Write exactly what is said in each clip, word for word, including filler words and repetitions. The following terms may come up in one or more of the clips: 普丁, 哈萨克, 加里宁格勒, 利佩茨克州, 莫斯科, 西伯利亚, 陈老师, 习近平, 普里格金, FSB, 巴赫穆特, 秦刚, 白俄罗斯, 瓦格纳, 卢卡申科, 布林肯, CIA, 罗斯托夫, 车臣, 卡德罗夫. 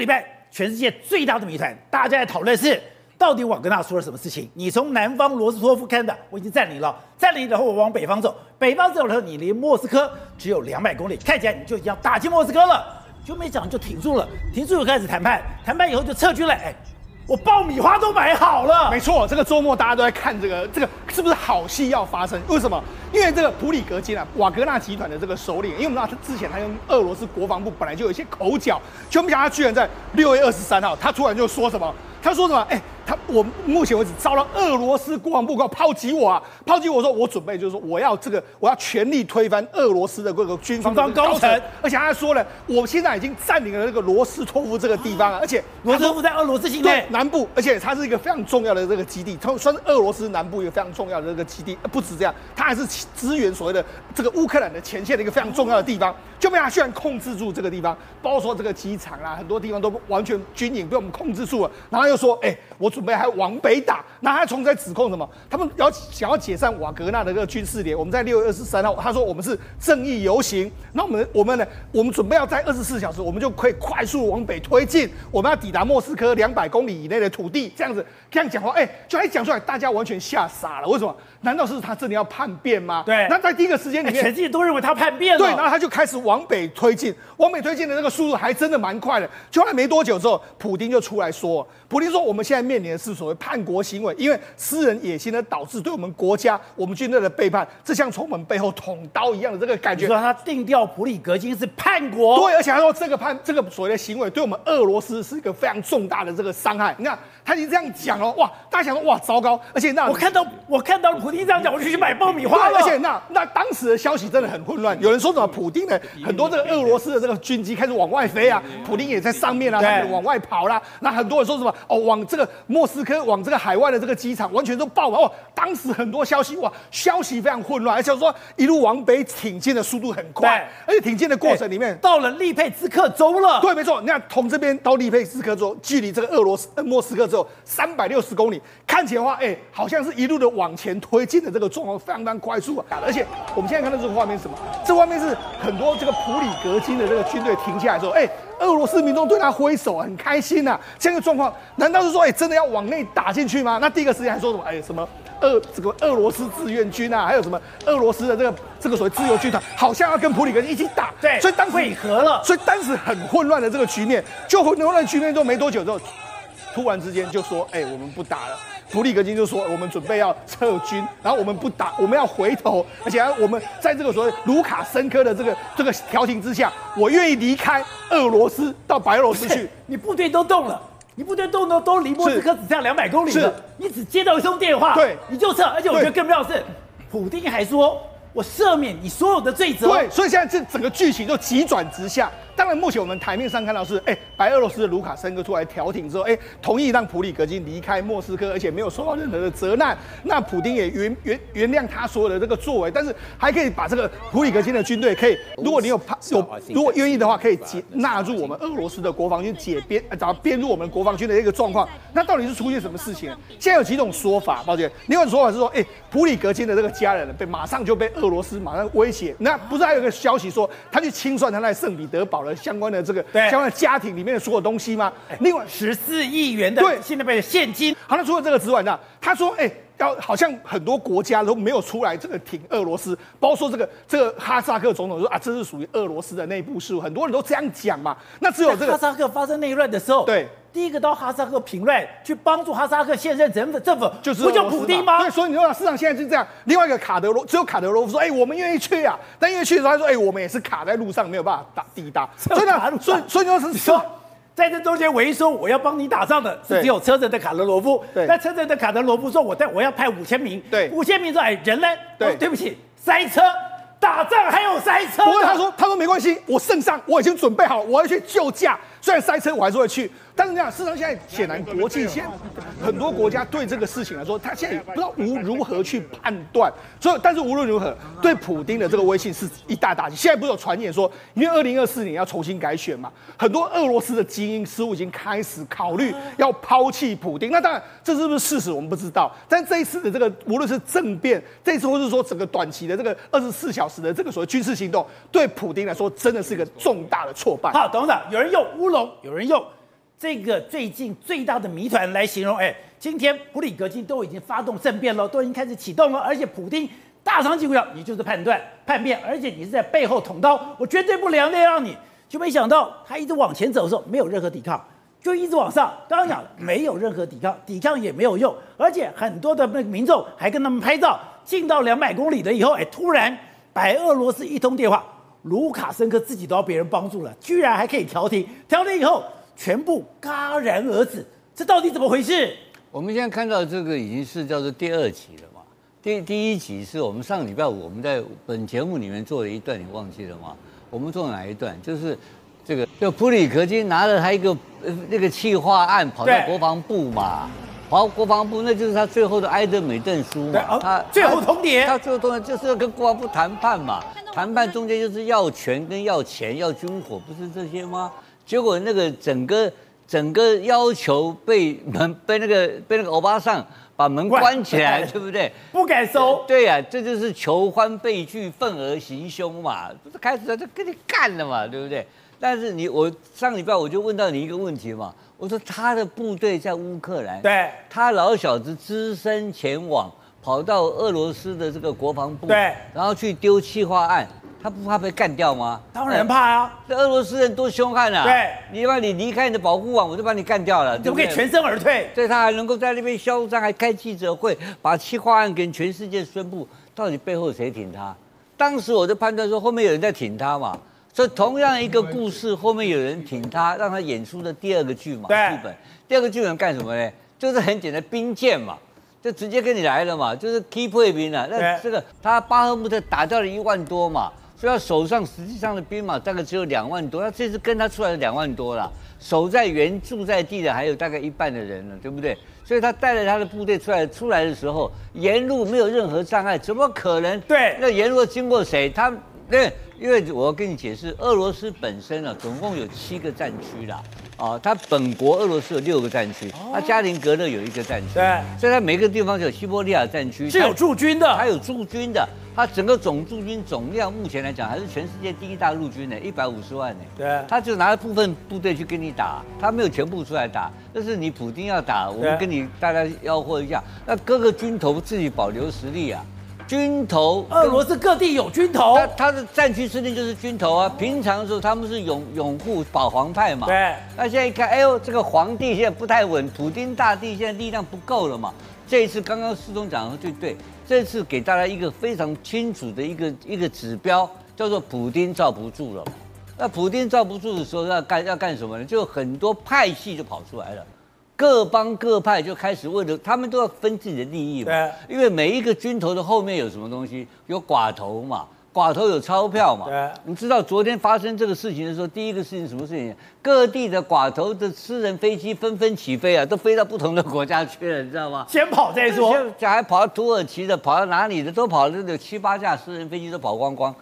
礼拜全世界最大的谜团，大家在讨论是到底瓦格纳说了什么事情？你从南方罗斯托夫看的，我已经占领了，占领以后我往北方走，北方走了以后你离莫斯科只有两百公里，看起来你就已经要打进莫斯科了，就没讲就停住了，停住就开始谈判，谈判以后就撤军了，哎。 我爆米花都买好了，没错，这个周末大家都在看这个，这个是不是好戏要发生？为什么？因为这个普里格金啊，瓦格纳集团的这个首领，因为我们知道他之前他跟俄罗斯国防部本来就有一些口角，就没想到他居然在六月二十三号，他突然就说什么？他说什么？哎、欸，他我目前为止遭到俄罗斯国防部给我抛弃我啊，抛弃我说我准备就是说我要这个我要全力推翻俄罗斯的各个军方高层，而且他说了，我现在已经占领了这个罗斯托夫这个地方了，而且罗斯托夫在俄罗斯境内。 南部，而且它是一个非常重要的这个基地，它算是俄罗斯南部一个非常重要的这个基地。不止这样，它还是支援所谓的这个乌克兰的前线的一个非常重要的地方，就被它居然控制住这个地方，包括这个机场啦，很多地方都完全军营被我们控制住了。然后又说，哎、欸，我准备还往北打，然后他从在指控什么？他们要想要解散瓦格纳的这个军事连。我们在六月二十三号，他说我们是正义游行，那我们我们呢，我们准备要在二十四小时，我们就可以快速往北推进，我们要抵达莫斯科两百公里以内 内的土地，这样子这样讲话，哎、欸，就一讲出来，大家完全吓傻了。为什么？难道是他真的要叛变吗？对。那在第一个时间里面，全世界都认为他叛变了。对，然后他就开始往北推进，往北推进的那个速度还真的蛮快的。就后来没多久之后，普丁就出来说，普丁说我们现在面临的是所谓叛国行为，因为私人野心呢导致对我们国家、我们军队的背叛，这像从我们背后捅刀一样的这个感觉。你说他定调普里格金是叛国，对，而且他说这个叛这个所谓的行为对我们俄罗斯是一个非常重大的这个伤害。 你看，他已经这样讲了，哇！大家想说，哇，糟糕！而且那我看到我看到普丁这样讲，我就去买爆米花了。而且那那当时的消息真的很混乱，有人说什么普丁呢？很多这个俄罗斯的这个军机开始往外飞啊，普丁也在上面啊，他们往外跑啦、啊。那很多人说什么哦，往这个莫斯科，往这个海外的这个机场，完全都爆满哦。当时很多消息哇，消息非常混乱，而且说一路往北挺进的速度很快，而且挺进的过程里面到了利佩茨克州了。对，没错，你看从这边到利佩茨克州，距离这个俄罗斯。 莫斯科之后三百六十公里，看起来的话，哎、欸，好像是一路的往前推进的这个状况非常非常快速啊！而且我们现在看到这个画面是什么？这画面是很多这个普里格金的这个军队停下来之后，哎、欸，俄罗斯民众对他挥手，很开心呐、啊。这样的状况，难道是说，哎、欸，真的要往内打进去吗？那第一个时间还说什么？哎、欸，什么？ 俄这个俄罗斯志愿军啊，还有什么俄罗斯的这个这个所谓自由军团，好像要跟普里格金一起打，对，所以当时合了，所以当时很混乱的这个局面，就混乱的局面都没多久之后，突然之间就说，哎、欸，我们不打了。 普里格金就说：“我们准备要撤军，然后我们不打，我们要回头，而且我们在这个所谓卢卡申科的这个这个调停之下，我愿意离开俄罗斯到白俄罗斯去。你部队都动了，你部队动都都离莫斯科只剩两百公里了，你只接到一通电话，对，你就撤。而且我觉得更重要的是，普丁还说。” 我赦免你所有的罪责。对，所以现在这整个剧情就急转直下。当然，目前我们台面上看到是，哎、欸，白俄罗斯的卢卡申科出来调停之后，哎、欸，同意让普里格金离开莫斯科，而且没有受到任何的责难。那普丁也原原原谅他所有的这个作为，但是还可以把这个普里格金的军队可以，如果你有有如果愿意的话，可以解纳入我们俄罗斯的国防军解编，然后编入我们国防军的一个状况。那到底是出现什么事情？现在有几种说法，抱歉，另外一种说法是说，哎、欸，普里格金的这个家人被马上就被。 俄罗斯马上威胁，那不是还有一个消息说他去清算他在圣彼得堡的相关的这个相关的家庭里面的所有东西吗？另外十四亿元的对，现在被现金。好，那除了这个之外呢，他说，哎、欸。 要好像很多国家都没有出来这个挺俄罗斯，包括说这个这个哈萨克总统说啊，这是属于俄罗斯的内部事务，很多人都这样讲嘛。那只有这个哈萨克发生内乱的时候，对，第一个到哈萨克平乱去帮助哈萨克现任政府政府，就是不就普丁吗？对，所以你说市场现在是这样。另外一个卡德罗，只有卡德罗夫说，哎、欸，我们愿意去啊，但愿意去的时候他说，哎、欸，我们也是卡在路上，没有办法打抵达。所以呢，所以所以你说。 在这中间，唯一说我要帮你打仗的是只有车臣的卡德罗夫。那车臣的卡德罗夫说：“我在我要派五千名。”对，五千名说：“哎，人呢？”对，对不起，塞车。 打仗还有塞车，不过他说他说没关系，我圣上我已经准备好了，我要去救驾。虽然塞车，我还是会去。但是你看，事实上现在显然国际现在很多国家对这个事情来说，他现在也不知道无如何去判断。所以，但是无论如何，对普丁的这个威信是一大打击。现在不是有传言说，因为二零二四年要重新改选嘛，很多俄罗斯的精英似乎已经开始考虑要抛弃普丁。那当然，这是不是事实我们不知道。但这一次的这个无论是政变，这一次或是说整个短期的这个二十四小时。 的这个所谓军事行动，对普丁来说真的是一个重大的挫败。好，董事长，有人用乌龙，有人用这个最近最大的谜团来形容。哎，今天普里格金都已经发动政变了，都已经开始启动了，而且普丁大张旗鼓讲你就是叛乱、叛变，而且你是在背后捅刀，我绝对不连累让你。就没想到他一直往前走的时候，没有任何抵抗。 就一直往上，刚刚讲没有任何抵抗，抵抗也没有用，而且很多的民众还跟他们拍照。进到两百公里了以后，哎，突然白俄罗斯一通电话，卢卡申科自己都要别人帮助了，居然还可以调停，调停以后全部戛然而止，这到底怎么回事？我们现在看到这个已经是叫做第二集了嘛，第第一集是我们上礼拜五我们在本节目里面做了一段，你忘记了吗？我们做哪一段？就是。 这个就普里格金拿了他一个呃那个企划案跑到国防部嘛，跑国防部那就是他最后的埃德美顿书嘛，哦、他最后通牒，他最后通牒就是要跟国防部谈判嘛，谈判中间就是要权跟要钱要军火，不是这些吗？结果那个整个整个要求被门被那个被那个欧巴桑把门关起来，对不对？不敢收。对呀、啊，这就是求欢被拒，愤而行凶嘛，不是开始他就跟你干了嘛，对不对？ 但是你我上礼拜我就问到你一个问题嘛，我说他的部队在乌克兰，对，他老小子只身前往，跑到俄罗斯的这个国防部，对，然后去丢企划案，他不怕被干掉吗？当然怕啊！这俄罗斯人多凶悍啊！对，你把你离开你的保护网，我就把你干掉了，对不对？怎么可以全身而退？对，他还能够在那边嚣张，还开记者会，把企划案跟全世界宣布，到底背后谁挺他？当时我就判断说，后面有人在挺他嘛。 所以同样一个故事，后面有人挺他，让他演出的第二个剧嘛，剧本。第二个剧本干什么呢？就是很简单，兵谏嘛，就直接跟你来了嘛，就是 keep 卫兵了。那这个他巴赫穆特打掉了一万多嘛，所以他手上实际上的兵马大概只有两万多，他这次跟他出来的两万多啦，守在原住在地的还有大概一半的人了，对不对？所以他带着他的部队出来，出来的时候沿路没有任何障碍，怎么可能？对，那沿路经过谁？他。 对，因为我要跟你解释，俄罗斯本身啊，总共有七个战区啦，啊，它本国俄罗斯有六个战区，它加林格勒有一个战区，对，所以它每个地方有西伯利亚战区是有驻军的，它有驻军的，它整个总驻军总量目前来讲还是全世界第一大陆军呢，一百五十万呢，对，它就拿部分部队去跟你打，它没有全部出来打，但是你普丁要打，我们跟你大家吆喝一下，那各个军头自己保留实力啊。 军头，俄罗斯各地有军头，他他的战区司令就是军头啊。平常的时候他们是拥拥护保皇派嘛，对。那现在一看，哎呦，这个皇帝现在不太稳，普丁大帝现在力量不够了嘛。这一次刚刚施中讲的最对，这次给大家一个非常清楚的一个一个指标，叫做普丁罩不住了。那普丁罩不住的时候要干要干什么呢？就很多派系就跑出来了。 各帮各派就开始为了他们都要分自己的利益嘛，因为每一个军头的后面有什么东西，有寡头嘛，寡头有钞票嘛。你知道昨天发生这个事情的时候，第一个事情什么事情？各地的寡头的私人飞机纷纷起飞啊，都飞到不同的国家去了，你知道吗？先跑再说，还跑到土耳其的，跑到哪里的都跑了，有七八架私人飞机都跑光光，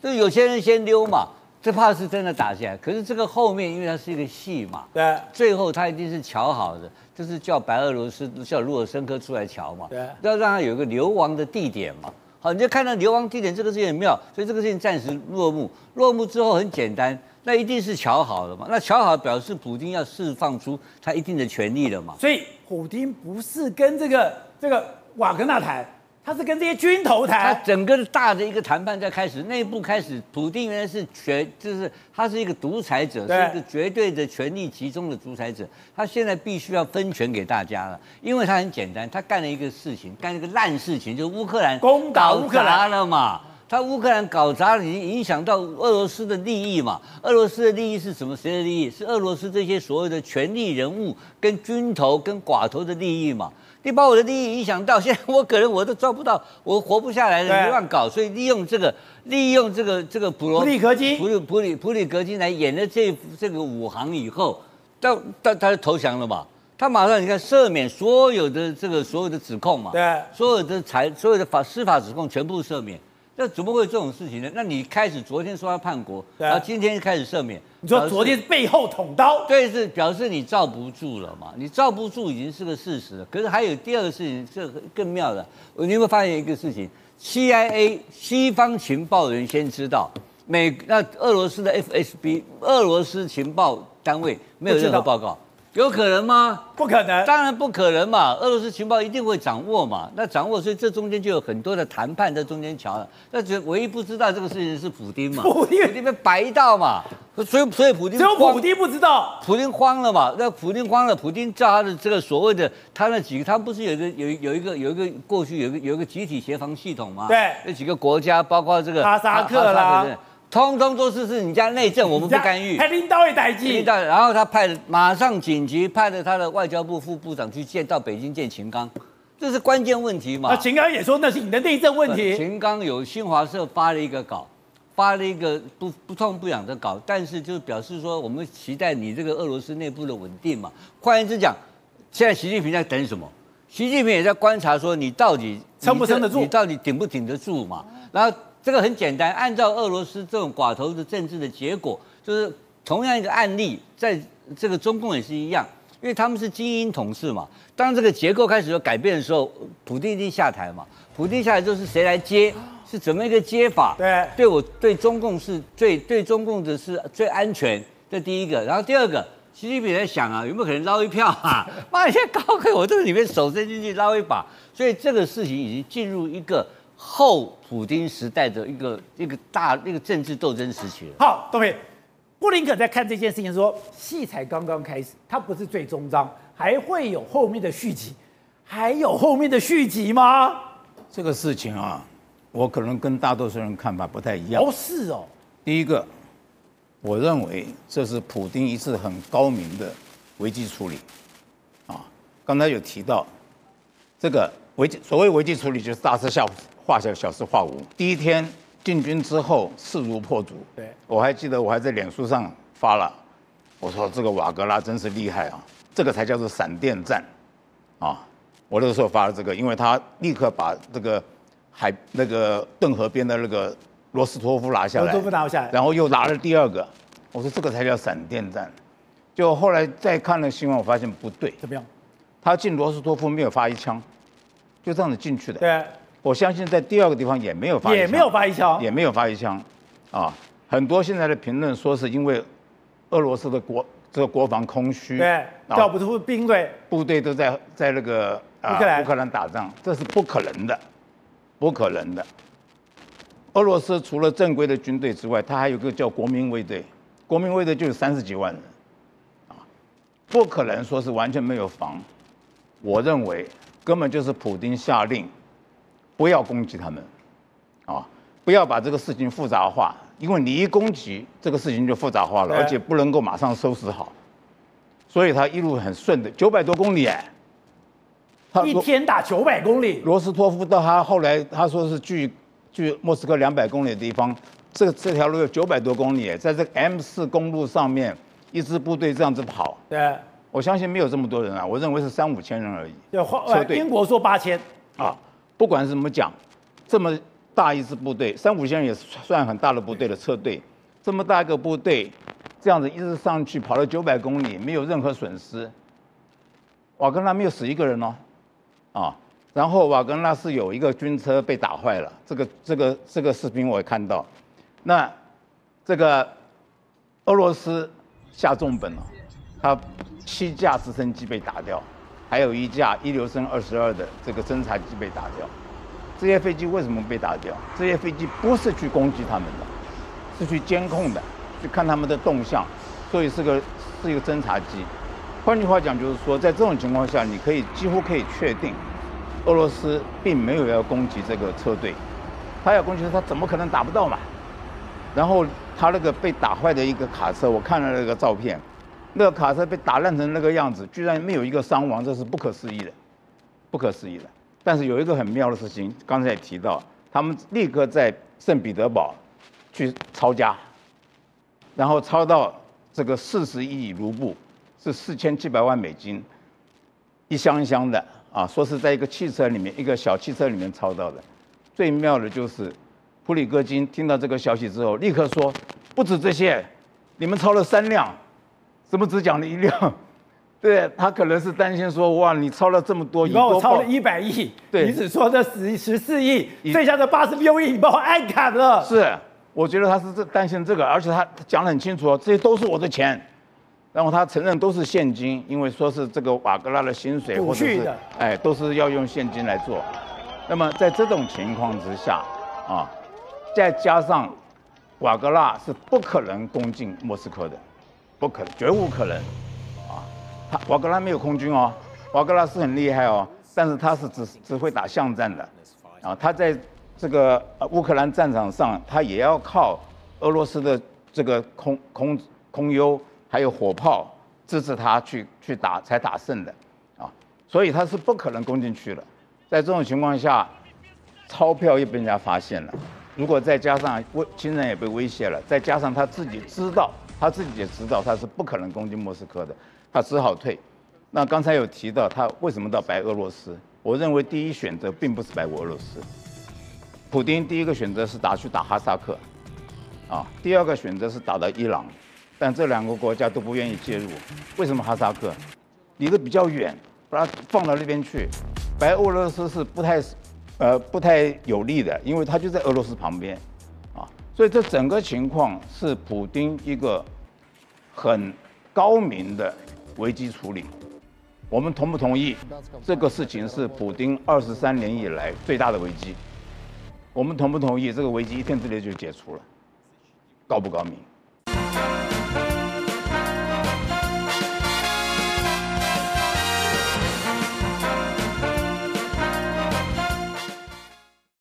就有些人先溜嘛。 这怕是真的打起来，可是这个后面因为它是一个戏嘛，对，最后他一定是瞧好的，就是叫白俄罗斯叫卢卡申科出来瞧嘛，对，要让他有一个流亡的地点嘛。好，你就看到流亡地点这个事情很妙，所以这个事情暂时落幕。落幕之后很简单，那一定是瞧好了嘛。那瞧好表示普丁要释放出他一定的权利了嘛。所以普丁不是跟这个这个瓦格纳谈。 他是跟这些军头谈，他整个大的一个谈判在开始，内部开始，普丁原来是绝，就是他是一个独裁者，是一个绝对的权力集中的独裁者，他现在必须要分权给大家了，因为他很简单，他干了一个事情，干了一个烂事情，就是乌克兰攻打乌克兰了嘛。 他乌克兰搞砸了，已经影响到俄罗斯的利益嘛？俄罗斯的利益是什么？谁的利益？是俄罗斯这些所谓的权力人物、跟军头、跟寡头的利益嘛？你把我的利益影响到，现在我可能我都抓不到，我活不下来了，你乱搞，所以利用这个，利用这个这个普罗普里格金、普里普里普里格金来演了这这个五行以后，到到他就投降了嘛？ 他马上你看赦免所有的这个所有的指控嘛？对，所有的裁所有的法司法指控全部赦免。 那怎么会有这种事情呢？那你开始昨天说他叛国，啊、然后今天开始赦免，你说昨天背后捅刀，对，是表示你罩不住了嘛？你罩不住已经是个事实了。可是还有第二个事情，这更妙的，你有没有发现一个事情 ？C I A 西方情报人先知道，美那俄罗斯的 F S B 俄罗斯情报单位没有任何报告。有可能吗？不可能，当然不可能嘛！俄罗斯情报一定会掌握嘛，那掌握，所以这中间就有很多的谈判在中间桥了。那只唯一不知道这个事情是普丁嘛，普丁那边白道嘛，所以所以普丁只有普丁不知道，普丁慌了嘛？那普丁慌了，普丁照他的这个所谓的他那几个，他不是有一个有有一个有一个过去有一个有一个集体协防系统嘛？对，那几个国家包括这个哈萨克啦。通通都是是你家内政，我们不干预。他领导也逮进，领导。然后他派了，马上紧急派了他的外交部副部长去见到北京见秦刚，这是关键问题嘛。那秦刚也说那是你的内政问题。秦刚有新华社发了一个稿，发了一个不不痛不痒的稿，但是就表示说我们期待你这个俄罗斯内部的稳定嘛。换言之讲，现在习近平在等什么？习近平也在观察说你到底撑不撑得住，你到底顶不顶得住嘛？然后。这个很简单，按照俄罗斯这种寡头的政治的结果，就是同样一个案例，在这个中共也是一样，因为他们是精英统治嘛。当这个结构开始有改变的时候，普丁一定下台嘛。普丁下来就是谁来接，是怎么一个接法？对，对我对中共是最对中共的是最安全，这第一个。然后第二个，习近平在想啊，有没有可能捞一票啊？妈，现在高科我这里面手伸进去捞一把，所以这个事情已经进入一个。后普丁时代的一个一个大一个政治斗争时期了。好，东平，布林肯在看这件事情说，戏才刚刚开始，它不是最终章，还会有后面的续集，还有后面的续集吗？这个事情啊，我可能跟大多数人看法不太一样。哦，是哦。第一个，我认为这是普丁一次很高明的危机处理。啊，刚才有提到，这个危机所谓危机处理就是大事下。化小小事化无。第一天进军之后，势如破竹。对，我还记得，我还在脸书上发了，我说这个瓦格拉真是厉害啊，这个才叫做闪电战，啊，我那个时候发了这个，因为他立刻把这个海那个顿河边的那个罗斯托夫拿下来，罗斯托夫拿下来，然后又拿了第二个，我说这个才叫闪电战。就后来再看了新闻，我发现不对。怎么样？他进罗斯托夫没有发一枪，就这样子进去的。对。我相信在第二个地方也没有发一枪，也没有发一枪，也没有发一枪，啊，很多现在的评论说是因为俄罗斯的国这个国防空虚，对，调不出兵队，部队都在在那个啊乌克兰打仗，这是不可能的，不可能的。俄罗斯除了正规的军队之外，它还有个叫国民卫队，国民卫队就是三十几万人，啊，不可能说是完全没有防，我认为根本就是普丁下令。不要攻击他们，啊，不要把这个事情复杂化，因为你一攻击，这个事情就复杂化了，而且不能够马上收拾好，所以他一路很顺的，九百多公里哎，他一天打九百公里。罗斯托夫到他后来他说是距距莫斯科两百公里的地方，这这条路有九百多公里，在这个 M 四 公路上面，一支部队这样子跑，对，我相信没有这么多人啊，我认为是三五千人而已。对，英国说八千啊。不管是怎么讲，这么大一支部队，三五千人也算很大的部队的车队，这么大一个部队，这样子一直上去跑了九百公里，没有任何损失。瓦格纳没有死一个人哦，啊，然后瓦格纳是有一个军车被打坏了，这个这个这个视频我也看到。那这个俄罗斯下重本了，他七架直升机被打掉。还有一架一流升二十二的这个侦察机被打掉，这些飞机为什么被打掉？这些飞机不是去攻击他们的，是去监控的，去看他们的动向，所以是个是一个侦察机。换句话讲，就是说，在这种情况下，你可以几乎可以确定，俄罗斯并没有要攻击这个车队，他要攻击他怎么可能打不到嘛？然后他那个被打坏的一个卡车，我看了那个照片。那个卡车被打烂成那个样子，居然没有一个伤亡，这是不可思议的，不可思议的。但是有一个很妙的事情，刚才也提到，他们立刻在圣彼得堡去抄家，然后抄到这个四十亿卢布，是四千七百万美金，一箱一箱的啊，说是在一个汽车里面，一个小汽车里面抄到的。最妙的就是普里戈金听到这个消息之后，立刻说：“不止这些，你们抄了三辆。”怎么只讲了一辆？对他可能是担心说，哇，你超了这么多，你帮我超了一百亿，对，你只说这十十四亿，剩下的八十六亿你帮我按砍了。是，我觉得他是担心这个，而且他讲得很清楚，这些都是我的钱，然后他承认都是现金，因为说是这个瓦格纳的薪水或者是哎都是要用现金来做。那么在这种情况之下啊，再加上瓦格纳是不可能攻进莫斯科的，不可能，绝无可能啊！他瓦格纳没有空军哦，瓦格纳是很厉害哦，但是他是只只会打巷战的啊，他在这个乌克兰战场上，他也要靠俄罗斯的这个空空空优。 还有火炮支持他去去打才打胜的，啊，所以他是不可能攻进去了。在这种情况下，钞票又被人家发现了，如果再加上威亲人也被威胁了，再加上他自己知道，他自己也知道他是不可能攻进莫斯科的，他只好退。那刚才有提到他为什么到白俄罗斯？我认为第一选择并不是白俄罗斯，普丁第一个选择是打去打哈萨克，啊，第二个选择是打到伊朗。 但这两个国家都不愿意介入，为什么哈萨克离得比较远，把它放到那边去？白俄罗斯是不太，呃，不太有利的，因为它就在俄罗斯旁边，啊，所以这整个情况是普丁一个很高明的危机处理。我们同不同意？这个事情是普丁二十三年以来最大的危机。我们同不同意？这个危机一天之内就解除了，高不高明？